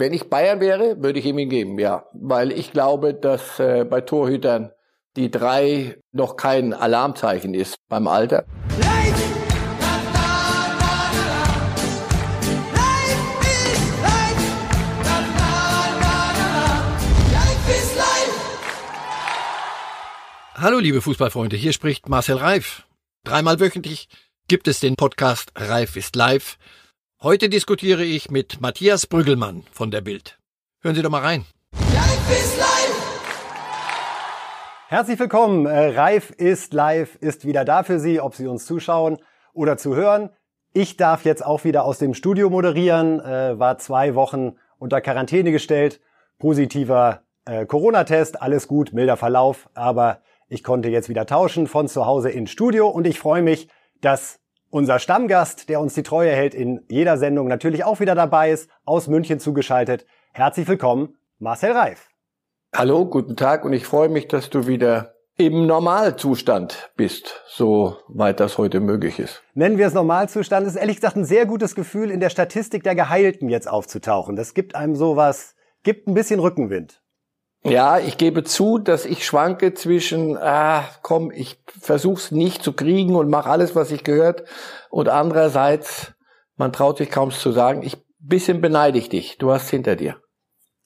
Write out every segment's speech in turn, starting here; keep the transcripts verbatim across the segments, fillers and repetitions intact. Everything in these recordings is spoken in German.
Wenn ich Bayern wäre, würde ich ihm ihn geben, ja. Weil ich glaube, dass äh, bei Torhütern die drei noch kein Alarmzeichen ist beim Alter. Hallo liebe Fußballfreunde, hier spricht Marcel Reif. Dreimal wöchentlich gibt es den Podcast Reif ist live. Heute diskutiere ich mit Matthias Brügelmann von der BILD. Hören Sie doch mal rein. Reif ist live! Herzlich willkommen. Reif ist live ist wieder da für Sie, ob Sie uns zuschauen oder zuhören. Ich darf jetzt auch wieder aus dem Studio moderieren, war zwei Wochen unter Quarantäne gestellt. Positiver Corona-Test, alles gut, milder Verlauf, aber ich konnte jetzt wieder tauschen von zu Hause ins Studio und ich freue mich, dass unser Stammgast, der uns die Treue hält, in jeder Sendung natürlich auch wieder dabei ist, aus München zugeschaltet. Herzlich willkommen, Marcel Reif. Hallo, guten Tag und ich freue mich, dass du wieder im Normalzustand bist, soweit das heute möglich ist. Nennen wir es Normalzustand. Es ist ehrlich gesagt ein sehr gutes Gefühl, in der Statistik der Geheilten jetzt aufzutauchen. Das gibt einem sowas, gibt ein bisschen Rückenwind. Ja, ich gebe zu, dass ich schwanke zwischen, ah, komm, ich versuch's nicht zu kriegen und mache alles, was ich gehört. Und andererseits, man traut sich kaum es zu sagen, ich bisschen beneide ich dich. Du hast hinter dir.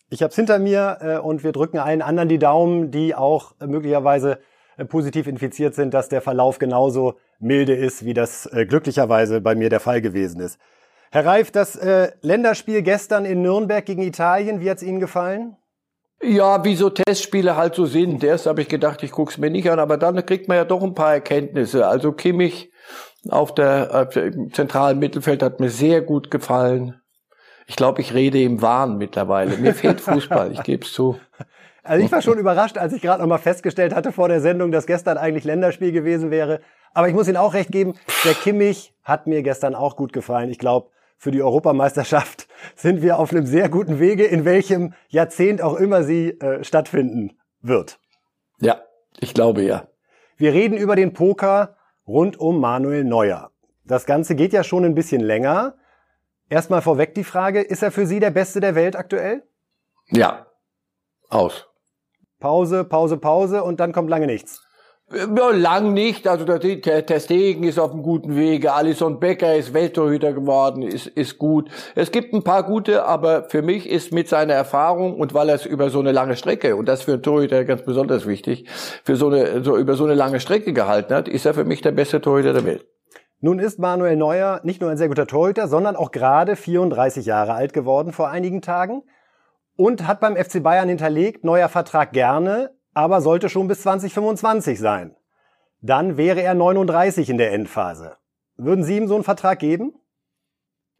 Ich hab's hinter mir äh, und wir drücken allen anderen die Daumen, die auch äh, möglicherweise äh, positiv infiziert sind, dass der Verlauf genauso milde ist, wie das äh, glücklicherweise bei mir der Fall gewesen ist. Herr Reif, das äh, Länderspiel gestern in Nürnberg gegen Italien, wie hat's Ihnen gefallen? Ja, wie so Testspiele halt so sind. Erst habe ich gedacht, ich guck's mir nicht an, aber dann kriegt man ja doch ein paar Erkenntnisse. Also Kimmich auf der, auf der im zentralen Mittelfeld hat mir sehr gut gefallen. Ich glaube, ich rede im Wahn mittlerweile. Mir fehlt Fußball, ich gebe es zu. Also ich war schon überrascht, als ich gerade nochmal festgestellt hatte vor der Sendung, dass gestern eigentlich Länderspiel gewesen wäre. Aber ich muss Ihnen auch recht geben, der Kimmich hat mir gestern auch gut gefallen. Ich glaube, für die Europameisterschaft sind wir auf einem sehr guten Wege, in welchem Jahrzehnt auch immer sie äh, stattfinden wird. Ja, ich glaube ja. Wir reden über den Poker rund um Manuel Neuer. Das Ganze geht ja schon ein bisschen länger. Erstmal vorweg die Frage, ist er für Sie der Beste der Welt aktuell? Ja, aus. Pause, Pause, Pause und dann kommt lange nichts. Ja, lang nicht, also der Ter Stegen ist auf einem guten Wege, Alisson Becker ist Welttorhüter geworden, ist, ist gut. Es gibt ein paar gute, aber für mich ist mit seiner Erfahrung und weil er es über so eine lange Strecke, und das für einen Torhüter ganz besonders wichtig, für so eine, so über so eine lange Strecke gehalten hat, ist er für mich der beste Torhüter der Welt. Nun ist Manuel Neuer nicht nur ein sehr guter Torhüter, sondern auch gerade vierunddreißig Jahre alt geworden vor einigen Tagen und hat beim F C Bayern hinterlegt, neuer Vertrag gerne, aber sollte schon bis zwanzig fünfundzwanzig sein. Dann wäre er neununddreißig in der Endphase. Würden Sie ihm so einen Vertrag geben?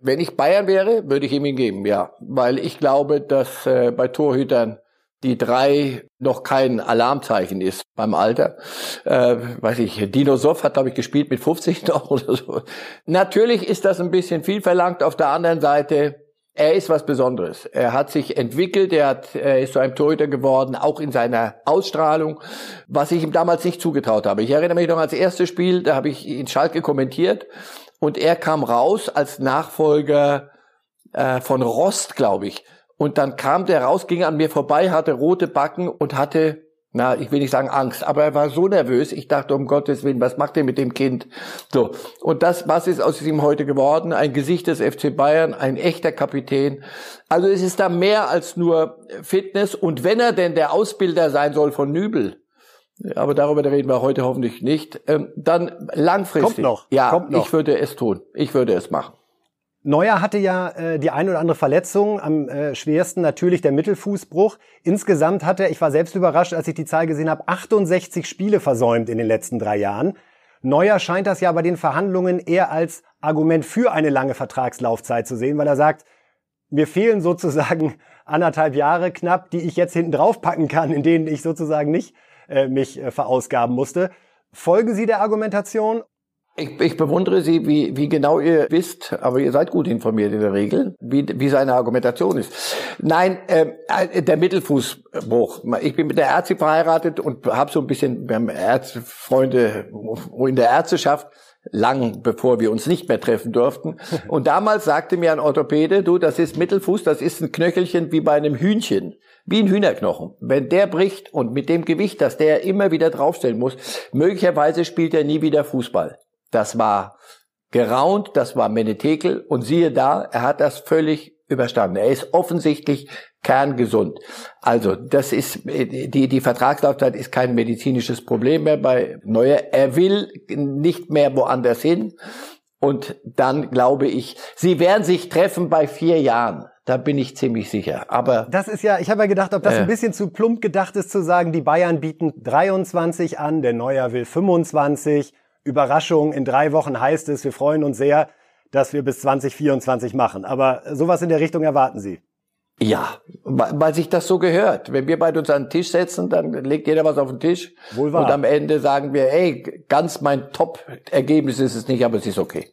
Wenn ich Bayern wäre, würde ich ihm ihn geben, ja. Weil ich glaube, dass äh, bei Torhütern die drei noch kein Alarmzeichen ist beim Alter. Äh, weiß ich, Dino Soff hat, glaube ich, gespielt mit fünfzig noch oder so. Natürlich ist das ein bisschen viel verlangt. Auf der anderen Seite, er ist was Besonderes. Er hat sich entwickelt, er, hat, er ist zu einem Torhüter geworden, auch in seiner Ausstrahlung, was ich ihm damals nicht zugetraut habe. Ich erinnere mich noch ans erste Spiel, da habe ich in Schalke kommentiert und er kam raus als Nachfolger äh, von Rost, glaube ich. Und dann kam der raus, ging an mir vorbei, hatte rote Backen und hatte, na, ich will nicht sagen Angst, aber er war so nervös. Ich dachte, um Gottes Willen, was macht ihr mit dem Kind? So. Und das, was ist aus ihm heute geworden? Ein Gesicht des F C Bayern, ein echter Kapitän. Also es ist da mehr als nur Fitness. Und wenn er denn der Ausbilder sein soll von Nübel, aber darüber reden wir heute hoffentlich nicht, dann langfristig. Kommt noch. Ja, kommt noch. Ich würde es tun. Ich würde es machen. Neuer hatte ja äh, die ein oder andere Verletzung, am äh, schwersten natürlich der Mittelfußbruch. Insgesamt hat er, ich war selbst überrascht, als ich die Zahl gesehen habe, achtundsechzig Spiele versäumt in den letzten drei Jahren. Neuer scheint das ja bei den Verhandlungen eher als Argument für eine lange Vertragslaufzeit zu sehen, weil er sagt, mir fehlen sozusagen anderthalb Jahre knapp, die ich jetzt hinten drauf packen kann, in denen ich sozusagen nicht äh, mich äh, verausgaben musste. Folgen Sie der Argumentation? Ich, ich bewundere Sie, wie, wie genau ihr wisst, aber ihr seid gut informiert in der Regel, wie, wie seine Argumentation ist. Nein, äh, der Mittelfußbruch. Ich bin mit der Ärztin verheiratet und habe so ein bisschen Ärztefreunde in der Ärzteschaft. lang bevor wir uns nicht mehr treffen durften. Und damals sagte mir ein Orthopäde, du, das ist Mittelfuß, das ist ein Knöchelchen wie bei einem Hühnchen, wie ein Hühnerknochen. Wenn der bricht und mit dem Gewicht, das der immer wieder draufstellen muss, möglicherweise spielt er nie wieder Fußball. Das war geraunt, das war Menetekel und siehe da, er hat das völlig überstanden. Er ist offensichtlich kerngesund. Also das ist die die Vertragslaufzeit ist kein medizinisches Problem mehr bei Neuer. Er will nicht mehr woanders hin. Und dann glaube ich, sie werden sich treffen bei vier Jahren. Da bin ich ziemlich sicher. Aber das ist ja, ich habe ja gedacht, ob das äh, ein bisschen zu plump gedacht ist, zu sagen, die Bayern bieten dreiundzwanzig an, der Neuer will fünfundzwanzig. Überraschung, in drei Wochen heißt es, wir freuen uns sehr, dass wir bis zwanzig vierundzwanzig machen. Aber sowas in der Richtung erwarten Sie? Ja, weil sich das so gehört. Wenn wir beide uns an den Tisch setzen, dann legt jeder was auf den Tisch. Wohl wahr. Und am Ende sagen wir, ey, ganz mein Top-Ergebnis ist es nicht, aber es ist okay.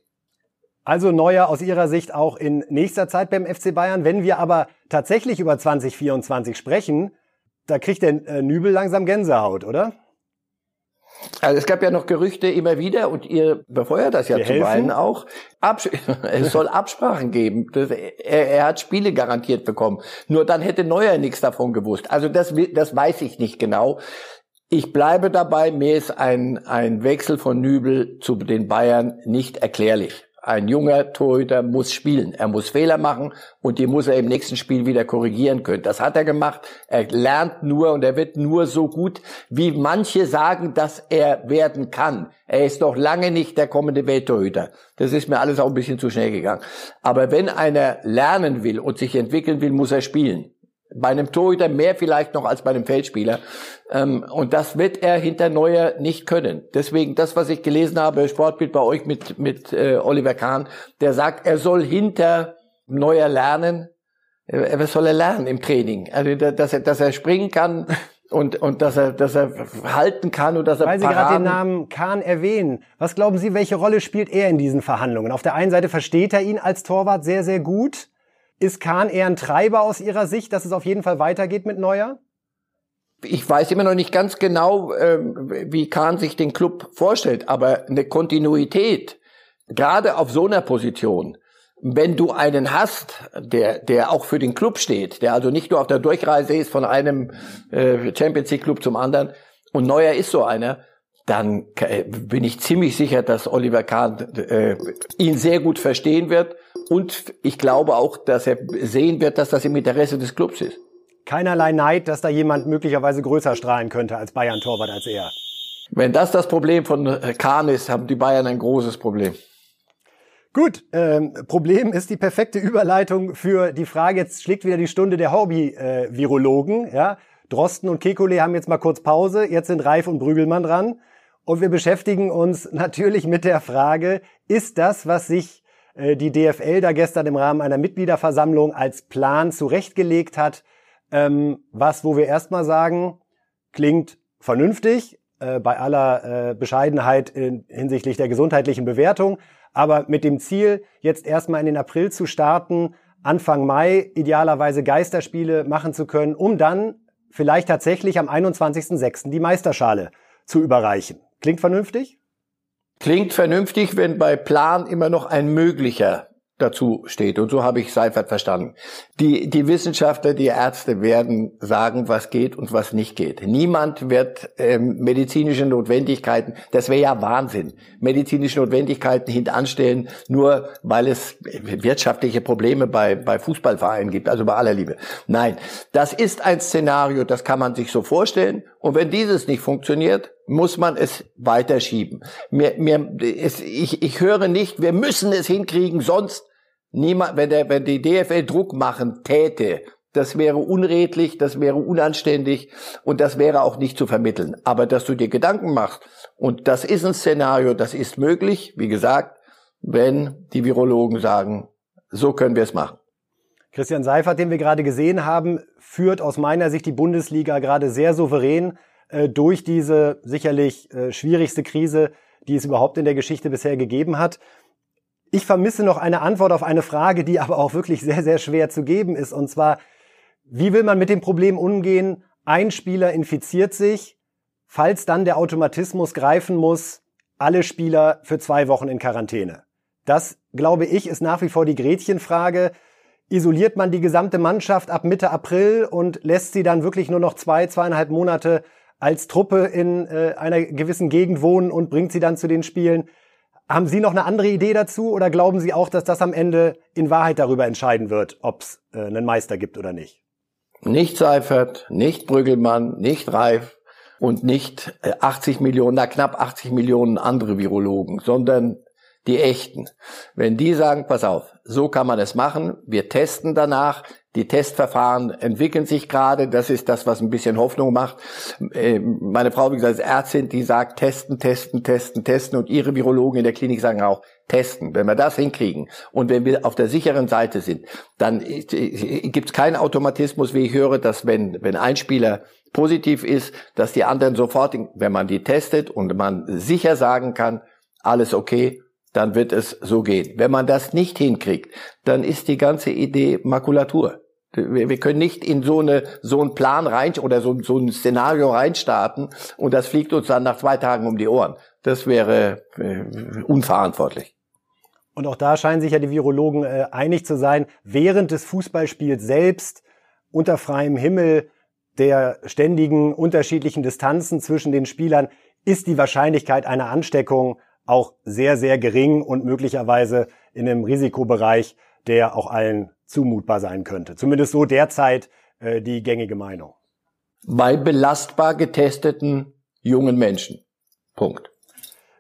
Also Neuer aus Ihrer Sicht auch in nächster Zeit beim F C Bayern. Wenn wir aber tatsächlich über zwanzig vierundzwanzig sprechen, da kriegt der Nübel langsam Gänsehaut, oder? Also es gab ja noch Gerüchte immer wieder und ihr befeuert das ja wir zuweilen helfen. Auch. Abs es soll Absprachen geben. Das, er, er hat Spiele garantiert bekommen. Nur dann hätte Neuer nichts davon gewusst. Also das, das weiß ich nicht genau. Ich bleibe dabei, mir ist ein, ein Wechsel von Nübel zu den Bayern nicht erklärlich. Ein junger Torhüter muss spielen. Er muss Fehler machen und die muss er im nächsten Spiel wieder korrigieren können. Das hat er gemacht. Er lernt nur und er wird nur so gut, wie manche sagen, dass er werden kann. Er ist noch lange nicht der kommende Welttorhüter. Das ist mir alles auch ein bisschen zu schnell gegangen. Aber wenn einer lernen will und sich entwickeln will, muss er spielen. Bei einem Torhüter mehr vielleicht noch als bei einem Feldspieler. Und das wird er hinter Neuer nicht können. Deswegen das, was ich gelesen habe, Sportbild bei euch mit mit Oliver Kahn, der sagt, er soll hinter Neuer lernen. Was soll er lernen im Training? Also dass er dass er springen kann und und dass er dass er halten kann und dass er Weil Paraden. Sie gerade den Namen Kahn erwähnen. Was glauben Sie, welche Rolle spielt er in diesen Verhandlungen? Auf der einen Seite versteht er ihn als Torwart sehr sehr gut. Ist Kahn eher ein Treiber aus Ihrer Sicht, dass es auf jeden Fall weitergeht mit Neuer? Ich weiß immer noch nicht ganz genau, wie Kahn sich den Club vorstellt, aber eine Kontinuität, gerade auf so einer Position, wenn du einen hast, der der auch für den Club steht, der also nicht nur auf der Durchreise ist von einem Champions-League-Club zum anderen, und Neuer ist so einer, dann bin ich ziemlich sicher, dass Oliver Kahn äh, ihn sehr gut verstehen wird. Und ich glaube auch, dass er sehen wird, dass das im Interesse des Clubs ist. Keinerlei Neid, dass da jemand möglicherweise größer strahlen könnte als Bayern-Torwart als er. Wenn das das Problem von Kahn ist, haben die Bayern ein großes Problem. Gut, ähm, Problem ist die perfekte Überleitung für die Frage, jetzt schlägt wieder die Stunde der Hobby-Virologen. Äh, ja? Drosten und Kekulé haben jetzt mal kurz Pause, jetzt sind Reif und Brügelmann dran. Und wir beschäftigen uns natürlich mit der Frage, ist das, was sich äh, die D F L da gestern im Rahmen einer Mitgliederversammlung als Plan zurechtgelegt hat, ähm, was, wo wir erstmal sagen, klingt vernünftig, äh, bei aller äh, Bescheidenheit in, hinsichtlich der gesundheitlichen Bewertung, aber mit dem Ziel, jetzt erstmal in den April zu starten, Anfang Mai idealerweise Geisterspiele machen zu können, um dann vielleicht tatsächlich am einundzwanzigsten sechsten die Meisterschale zu überreichen. Klingt vernünftig? Klingt vernünftig, wenn bei Plan immer noch ein möglicher dazu steht. Und so habe ich Seifert verstanden. Die, die Wissenschaftler, die Ärzte werden sagen, was geht und was nicht geht. Niemand wird ähm, medizinische Notwendigkeiten, das wäre ja Wahnsinn, medizinische Notwendigkeiten hintanstellen, nur weil es wirtschaftliche Probleme bei, bei Fußballvereinen gibt, also bei aller Liebe. Nein, das ist ein Szenario, das kann man sich so vorstellen. Und wenn dieses nicht funktioniert, muss man es weiterschieben. Mir, mir, es, ich, ich höre nicht, wir müssen es hinkriegen, sonst niemand, wenn der, wenn die D F L Druck machen täte, das wäre unredlich, das wäre unanständig und das wäre auch nicht zu vermitteln. Aber dass du dir Gedanken machst, und das ist ein Szenario, das ist möglich, wie gesagt, wenn die Virologen sagen, so können wir es machen. Christian Seifert, den wir gerade gesehen haben, führt aus meiner Sicht die Bundesliga gerade sehr souverän äh, durch diese sicherlich äh, schwierigste Krise, die es überhaupt in der Geschichte bisher gegeben hat. Ich vermisse noch eine Antwort auf eine Frage, die aber auch wirklich sehr, sehr schwer zu geben ist. Und zwar, wie will man mit dem Problem umgehen? Ein Spieler infiziert sich, falls dann der Automatismus greifen muss, alle Spieler für zwei Wochen in Quarantäne. Das, glaube ich, ist nach wie vor die Gretchenfrage. Isoliert man die gesamte Mannschaft ab Mitte April und lässt sie dann wirklich nur noch zwei, zweieinhalb Monate als Truppe in äh, einer gewissen Gegend wohnen und bringt sie dann zu den Spielen? Haben Sie noch eine andere Idee dazu oder glauben Sie auch, dass das am Ende in Wahrheit darüber entscheiden wird, ob es äh, einen Meister gibt oder nicht? Nicht Seifert, nicht Brügelmann, nicht Reif und nicht achtzig Millionen, na knapp achtzig Millionen andere Virologen, sondern die echten. Wenn die sagen, pass auf, so kann man es machen, wir testen danach, die Testverfahren entwickeln sich gerade, das ist das, was ein bisschen Hoffnung macht. Meine Frau, wie gesagt, ist Ärztin, die sagt, testen, testen, testen, testen und ihre Virologen in der Klinik sagen auch, testen. Wenn wir das hinkriegen und wenn wir auf der sicheren Seite sind, dann gibt's keinen Automatismus, wie ich höre, dass wenn, wenn ein Spieler positiv ist, dass die anderen sofort, wenn man die testet und man sicher sagen kann, alles okay, dann wird es so gehen. Wenn man das nicht hinkriegt, dann ist die ganze Idee Makulatur. Wir, wir können nicht in so eine so einen Plan rein oder so, so ein Szenario reinstarten und das fliegt uns dann nach zwei Tagen um die Ohren. Das wäre äh, unverantwortlich. Und auch da scheinen sich ja die Virologen äh, einig zu sein, während des Fußballspiels selbst unter freiem Himmel der ständigen unterschiedlichen Distanzen zwischen den Spielern ist die Wahrscheinlichkeit einer Ansteckung auch sehr, sehr gering und möglicherweise in einem Risikobereich, der auch allen zumutbar sein könnte. Zumindest so derzeit äh, die gängige Meinung. Bei belastbar getesteten jungen Menschen. Punkt.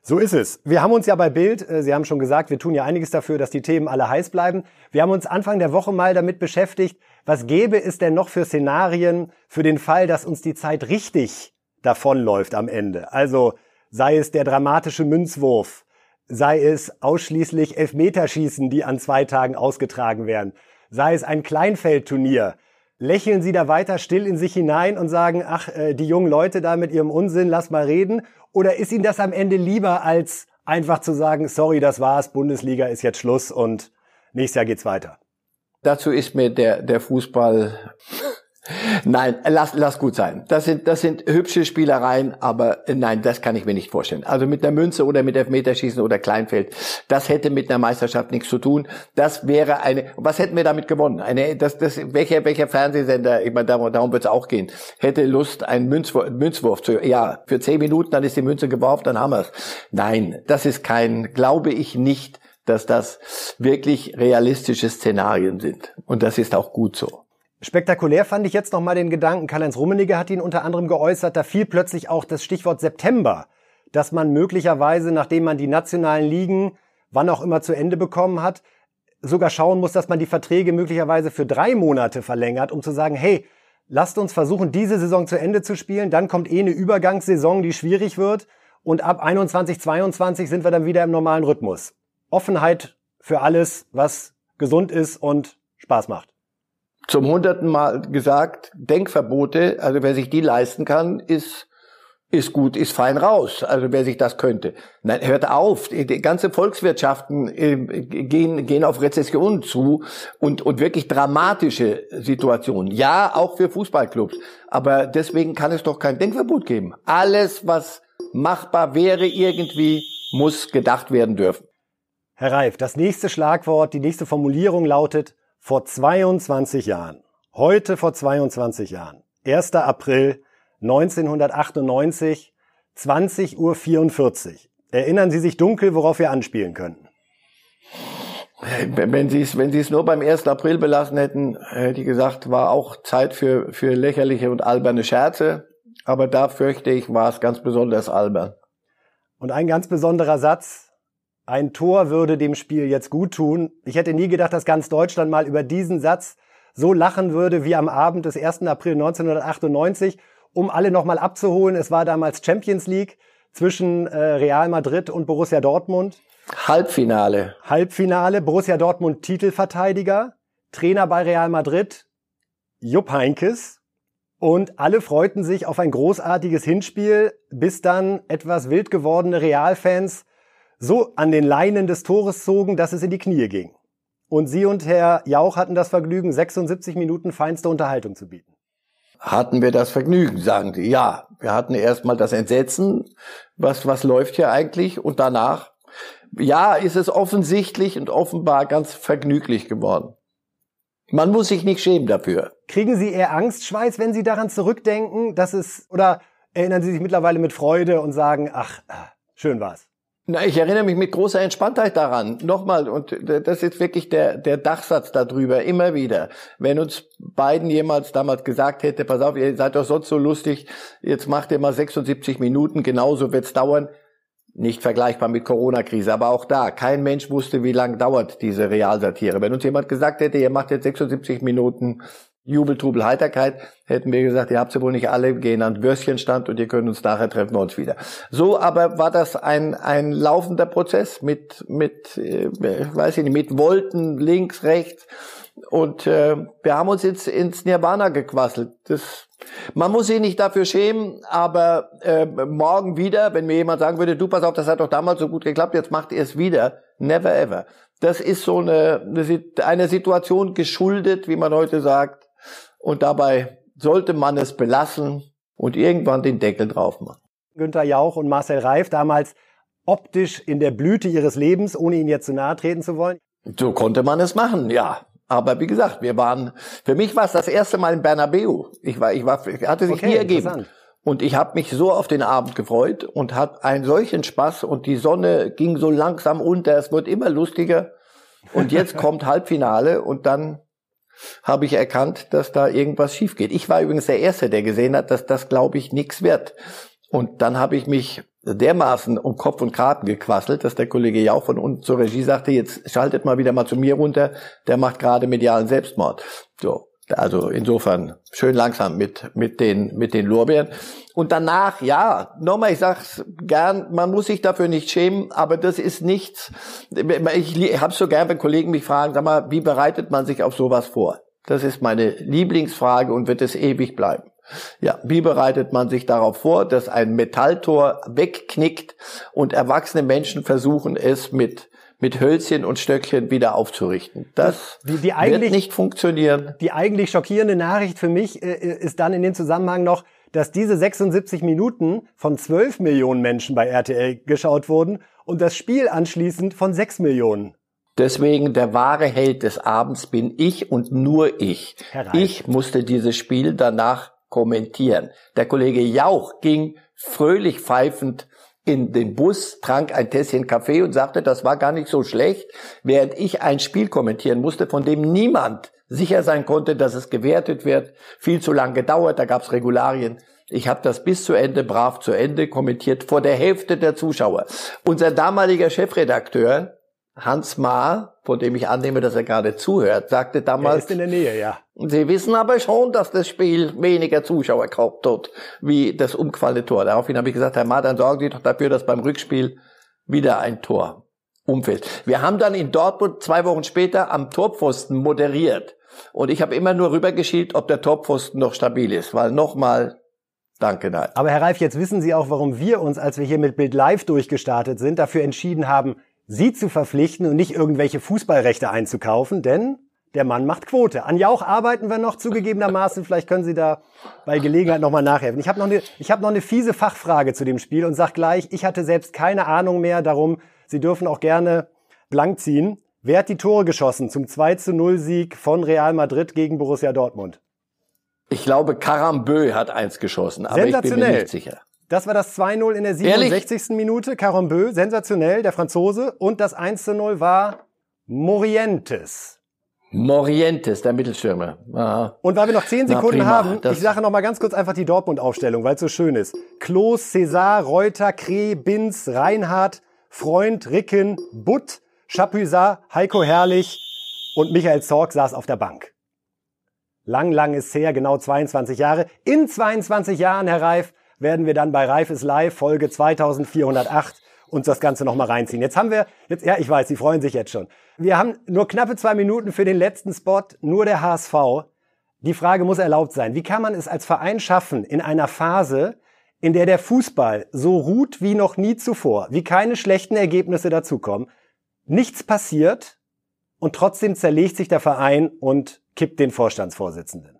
So ist es. Wir haben uns ja bei BILD, äh, Sie haben schon gesagt, wir tun ja einiges dafür, dass die Themen alle heiß bleiben. Wir haben uns Anfang der Woche mal damit beschäftigt, was gäbe es denn noch für Szenarien für den Fall, dass uns die Zeit richtig davonläuft am Ende. Also sei es der dramatische Münzwurf, sei es ausschließlich Elfmeterschießen, die an zwei Tagen ausgetragen werden, sei es ein Kleinfeldturnier. Lächeln Sie da weiter still in sich hinein und sagen, ach, die jungen Leute da mit ihrem Unsinn, lass mal reden? Oder ist Ihnen das am Ende lieber, als einfach zu sagen, sorry, das war's, Bundesliga ist jetzt Schluss und nächstes Jahr geht's weiter? Dazu ist mir der, der Fußball... Nein, lass, lass gut sein. Das sind, das sind hübsche Spielereien, aber nein, das kann ich mir nicht vorstellen. Also mit einer Münze oder mit Elfmeterschießen oder Kleinfeld, das hätte mit einer Meisterschaft nichts zu tun. Das wäre eine, was hätten wir damit gewonnen? Eine, das, das, welcher, welcher Fernsehsender, ich meine, darum, darum wird's auch gehen, hätte Lust, einen Münzwurf, Münzwurf zu, ja, für zehn Minuten, dann ist die Münze geworfen, dann haben wir's. Nein, das ist kein, glaube ich nicht, dass das wirklich realistische Szenarien sind. Und das ist auch gut so. Spektakulär fand ich jetzt nochmal den Gedanken, Karl-Heinz Rummenigge hat ihn unter anderem geäußert, da fiel plötzlich auch das Stichwort September, dass man möglicherweise, nachdem man die nationalen Ligen, wann auch immer zu Ende bekommen hat, sogar schauen muss, dass man die Verträge möglicherweise für drei Monate verlängert, um zu sagen, hey, lasst uns versuchen, diese Saison zu Ende zu spielen, dann kommt eh eine Übergangssaison, die schwierig wird und ab einundzwanzig, zweiundzwanzig sind wir dann wieder im normalen Rhythmus. Offenheit für alles, was gesund ist und Spaß macht. Zum hunderten Mal gesagt, Denkverbote, also wer sich die leisten kann, ist ist gut, ist fein raus, also wer sich das könnte. Nein, hört auf, die ganze Volkswirtschaften äh, gehen gehen auf Rezession zu und und wirklich dramatische Situationen. Ja, auch für Fußballclubs, aber deswegen kann es doch kein Denkverbot geben. Alles, was machbar wäre irgendwie, muss gedacht werden dürfen. Herr Reif, das nächste Schlagwort, die nächste Formulierung lautet: Vor zweiundzwanzig Jahren, heute vor zweiundzwanzig Jahren, erster April neunzehnhundertachtundneunzig, zwanzig Uhr vierundvierzig. Erinnern Sie sich dunkel, worauf wir anspielen könnten? Wenn Sie es, wenn Sie es nur beim ersten April belassen hätten, hätte ich gesagt, war auch Zeit für, für lächerliche und alberne Scherze. Aber da fürchte ich, war es ganz besonders albern. Und ein ganz besonderer Satz: Ein Tor würde dem Spiel jetzt gut tun. Ich hätte nie gedacht, dass ganz Deutschland mal über diesen Satz so lachen würde wie am Abend des ersten April neunzehnhundertachtundneunzig. Um alle nochmal abzuholen, es war damals Champions League zwischen äh, Real Madrid und Borussia Dortmund. Halbfinale. Halbfinale, Borussia Dortmund Titelverteidiger, Trainer bei Real Madrid, Jupp Heynckes. Und alle freuten sich auf ein großartiges Hinspiel, bis dann etwas wild gewordene Real-Fans so an den Leinen des Tores zogen, dass es in die Knie ging. Und Sie und Herr Jauch hatten das Vergnügen, sechsundsiebzig Minuten feinste Unterhaltung zu bieten. hatten wir das Vergnügen, sagen sie. Ja, wir hatten erstmal das Entsetzen, was, was läuft hier eigentlich, und danach, ja, ist es offensichtlich und offenbar ganz vergnüglich geworden. Man muss sich nicht schämen dafür. Kriegen Sie eher Angstschweiß, wenn Sie daran zurückdenken, dass es, oder erinnern Sie sich mittlerweile mit Freude und sagen, ach, schön war's? Na, ich erinnere mich mit großer Entspanntheit daran. Nochmal, und das ist wirklich der, der Dachsatz darüber, immer wieder. Wenn uns beiden jemals damals gesagt hätte, pass auf, ihr seid doch sonst so lustig, jetzt macht ihr mal sechsundsiebzig Minuten, genauso wird's dauern. Nicht vergleichbar mit Corona-Krise, aber auch da, kein Mensch wusste, wie lang dauert diese Realsatire. Wenn uns jemand gesagt hätte, ihr macht jetzt sechsundsiebzig Minuten Jubel, Trubel, Heiterkeit, hätten wir gesagt, ihr habt sie wohl nicht alle, gehen an den Würstchenstand und ihr könnt uns nachher, treffen wir uns wieder. So aber war das ein, ein laufender Prozess mit, mit, äh, weiß ich nicht, mit Volten links, rechts, und äh, wir haben uns jetzt ins Nirvana gequasselt. Das, man muss sich nicht dafür schämen, aber äh, morgen wieder, wenn mir jemand sagen würde, du pass auf, das hat doch damals so gut geklappt, jetzt macht ihr es wieder, never ever. Das ist so eine, eine, eine Situation geschuldet, wie man heute sagt. Und dabei sollte man es belassen und irgendwann den Deckel drauf machen. Günter Jauch und Marcel Reif, damals optisch in der Blüte ihres Lebens, ohne ihnen jetzt zu nahe treten zu wollen. So konnte man es machen, ja. Aber wie gesagt, wir waren, für mich war es das erste Mal in Bernabeu. Ich war, ich war, hatte sich okay, nie ergeben. Und ich habe mich so auf den Abend gefreut und hatte einen solchen Spaß, und die Sonne ging so langsam unter, es wird immer lustiger. Und jetzt kommt Halbfinale, und dann habe ich erkannt, dass da irgendwas schief geht. Ich war übrigens der Erste, der gesehen hat, dass das, glaube ich, nichts wird. Und dann habe ich mich dermaßen um Kopf und Kragen gequasselt, dass der Kollege Jauch von unten zur Regie sagte, jetzt schaltet mal wieder mal zu mir runter, der macht gerade medialen Selbstmord. So. Also insofern schön langsam mit mit den mit den Lorbeeren, und danach, ja, nochmal, ich sag's gern, man muss sich dafür nicht schämen, aber das ist nichts. Ich hab's so gern, wenn Kollegen mich fragen, sag mal, wie bereitet man sich auf sowas vor? Das ist meine Lieblingsfrage und wird es ewig bleiben. Ja, wie bereitet man sich darauf vor, dass ein Metalltor wegknickt und erwachsene Menschen versuchen, es mit mit Hölzchen und Stöckchen wieder aufzurichten? Das die, die wird nicht funktionieren. Die eigentlich schockierende Nachricht für mich äh, ist dann in dem Zusammenhang noch, dass diese sechsundsiebzig Minuten von zwölf Millionen Menschen bei R T L geschaut wurden und das Spiel anschließend von sechs Millionen. Deswegen, der wahre Held des Abends bin ich und nur ich. Ich musste dieses Spiel danach kommentieren. Der Kollege Jauch ging fröhlich pfeifend in den Bus, trank ein Tässchen Kaffee und sagte, das war gar nicht so schlecht, während ich ein Spiel kommentieren musste, von dem niemand sicher sein konnte, dass es gewertet wird. Viel zu lang gedauert, da gab es Regularien. Ich habe das bis zu Ende brav zu Ende kommentiert, vor der Hälfte der Zuschauer. Unser damaliger Chefredakteur, Hans Mahr, von dem ich annehme, dass er gerade zuhört, sagte damals... Er ist in der Nähe, ja. Sie wissen aber schon, dass das Spiel weniger Zuschauer kauft dort, wie das umgefallene Tor. Daraufhin habe ich gesagt, Herr Mahr, dann sorgen Sie doch dafür, dass beim Rückspiel wieder ein Tor umfällt. Wir haben dann in Dortmund zwei Wochen später am Torpfosten moderiert. Und ich habe immer nur rübergeschielt, ob der Torpfosten noch stabil ist, weil nochmal... Danke, nein. Aber Herr Reif, jetzt wissen Sie auch, warum wir uns, als wir hier mit BILD Live durchgestartet sind, dafür entschieden haben, Sie zu verpflichten und nicht irgendwelche Fußballrechte einzukaufen, denn der Mann macht Quote. An Jauch arbeiten wir noch zugegebenermaßen, vielleicht können Sie da bei Gelegenheit nochmal nachhelfen. Ich habe noch eine, ich habe noch eine fiese Fachfrage zu dem Spiel und sag gleich, ich hatte selbst keine Ahnung mehr, darum, Sie dürfen auch gerne blank ziehen. Wer hat die Tore geschossen zum zwei zu null Sieg von Real Madrid gegen Borussia Dortmund? Ich glaube, Carambeau hat eins geschossen, aber ich bin mir nicht sicher. Das war das zwei null in der siebenundsechzigsten. Minute. Carambeau, sensationell, der Franzose. Und das eins zu null war Morientes. Morientes, der Mittelstürmer. Aha. Und weil wir noch zehn Sekunden Na, haben, das ich sage noch mal ganz kurz einfach die Dortmund-Aufstellung, weil es so schön ist. Klos, César, Reuter, Kree, Binz, Reinhardt, Freund, Ricken, Butt, Chapuisat, Heiko Herrlich und Michael Zorc saß auf der Bank. Lang, lang ist her, genau zweiundzwanzig Jahre. In zweiundzwanzig Jahren, Herr Reif, werden wir dann bei Reif ist live, Folge zweitausendvierhundertacht, uns das Ganze nochmal reinziehen. Jetzt haben wir, jetzt, ja, ich weiß, Sie freuen sich jetzt schon. Wir haben nur knappe zwei Minuten für den letzten Spot, nur der H S V. Die Frage muss erlaubt sein. Wie kann man es als Verein schaffen, in einer Phase, in der der Fußball so ruht wie noch nie zuvor, wie keine schlechten Ergebnisse dazukommen, nichts passiert und trotzdem zerlegt sich der Verein und kippt den Vorstandsvorsitzenden?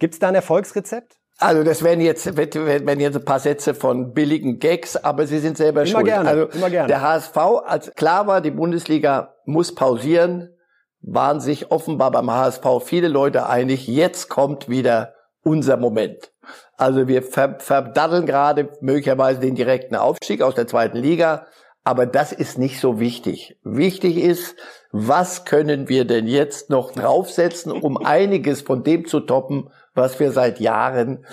Gibt es da ein Erfolgsrezept? Also das wären jetzt, wenn jetzt ein paar Sätze von billigen Gags, aber Sie sind selber immer schuld. Gerne, also immer gerne. Der H S V, als klar war, die Bundesliga muss pausieren, waren sich offenbar beim H S V viele Leute einig, jetzt kommt wieder unser Moment. Also wir ver- verdaddeln gerade möglicherweise den direkten Aufstieg aus der zweiten Liga, aber das ist nicht so wichtig. Wichtig ist, was können wir denn jetzt noch draufsetzen, um einiges von dem zu toppen, was wir seit Jahren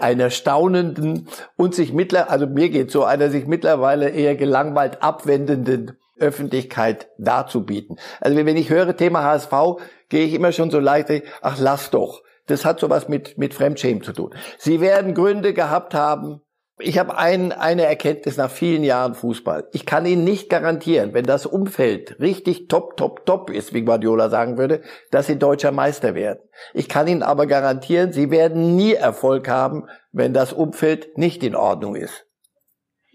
einer staunenden und sich mittlerweile, also mir geht so, einer sich mittlerweile eher gelangweilt abwendenden Öffentlichkeit darzubieten. Also wenn ich höre Thema H S V, gehe ich immer schon so leicht, ach lass doch, das hat sowas mit mit Fremdschämen zu tun. Sie werden Gründe gehabt haben. Ich habe ein, eine Erkenntnis nach vielen Jahren Fußball. Ich kann Ihnen nicht garantieren, wenn das Umfeld richtig top, top, top ist, wie Guardiola sagen würde, dass Sie deutscher Meister werden. Ich kann Ihnen aber garantieren, Sie werden nie Erfolg haben, wenn das Umfeld nicht in Ordnung ist.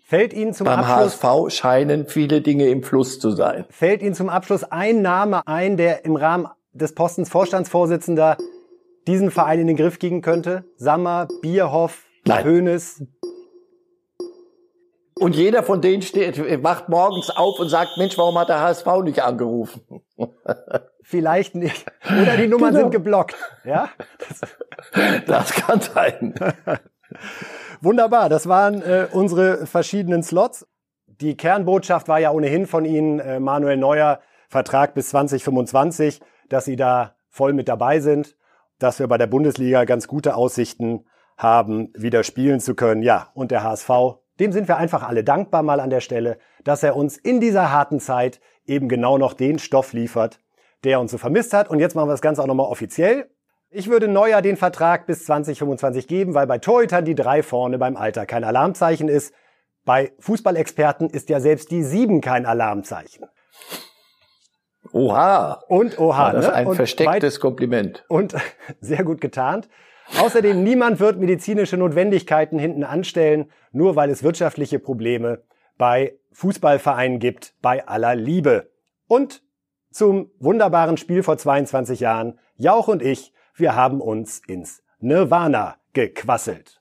Fällt Ihnen zum Beim Abschluss, H S V scheinen viele Dinge im Fluss zu sein. Fällt Ihnen zum Abschluss ein Name ein, der im Rahmen des Postens Vorstandsvorsitzender diesen Verein in den Griff kriegen könnte? Sammer, Bierhoff, Hoeneß? Und jeder von denen steht, wacht morgens auf und sagt, Mensch, warum hat der H S V nicht angerufen? Vielleicht nicht. Oder die Nummern genau. sind geblockt. Ja? Das, das kann sein. Wunderbar, das waren äh, unsere verschiedenen Slots. Die Kernbotschaft war ja ohnehin von Ihnen, äh, Manuel Neuer, Vertrag bis zwanzig fünfundzwanzig, dass Sie da voll mit dabei sind, dass wir bei der Bundesliga ganz gute Aussichten haben, wieder spielen zu können. Ja, und der H S V... Dem sind wir einfach alle dankbar mal an der Stelle, dass er uns in dieser harten Zeit eben genau noch den Stoff liefert, der uns so vermisst hat. Und jetzt machen wir das Ganze auch nochmal offiziell. Ich würde Neuer den Vertrag bis zwanzig fünfundzwanzig geben, weil bei Torhütern die drei vorne beim Alter kein Alarmzeichen ist. Bei Fußballexperten ist ja selbst die sieben kein Alarmzeichen. Oha! Und oha! Ja, das ist ein ne? verstecktes weit- Kompliment. Und sehr gut getarnt. Außerdem, niemand wird medizinische Notwendigkeiten hinten anstellen, nur weil es wirtschaftliche Probleme bei Fußballvereinen gibt, bei aller Liebe. Und zum wunderbaren Spiel vor zweiundzwanzig Jahren, Jauch und ich, wir haben uns ins Nirvana gequasselt.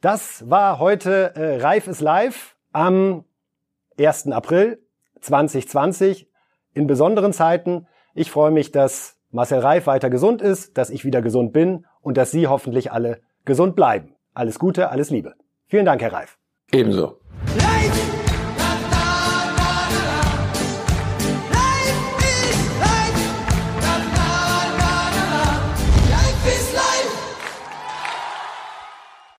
Das war heute äh, Reif ist live am ersten April zweitausendzwanzig, in besonderen Zeiten. Ich freue mich, dass Marcel Reif weiter gesund ist, dass ich wieder gesund bin und dass Sie hoffentlich alle gesund bleiben. Alles Gute, alles Liebe. Vielen Dank, Herr Reif. Ebenso.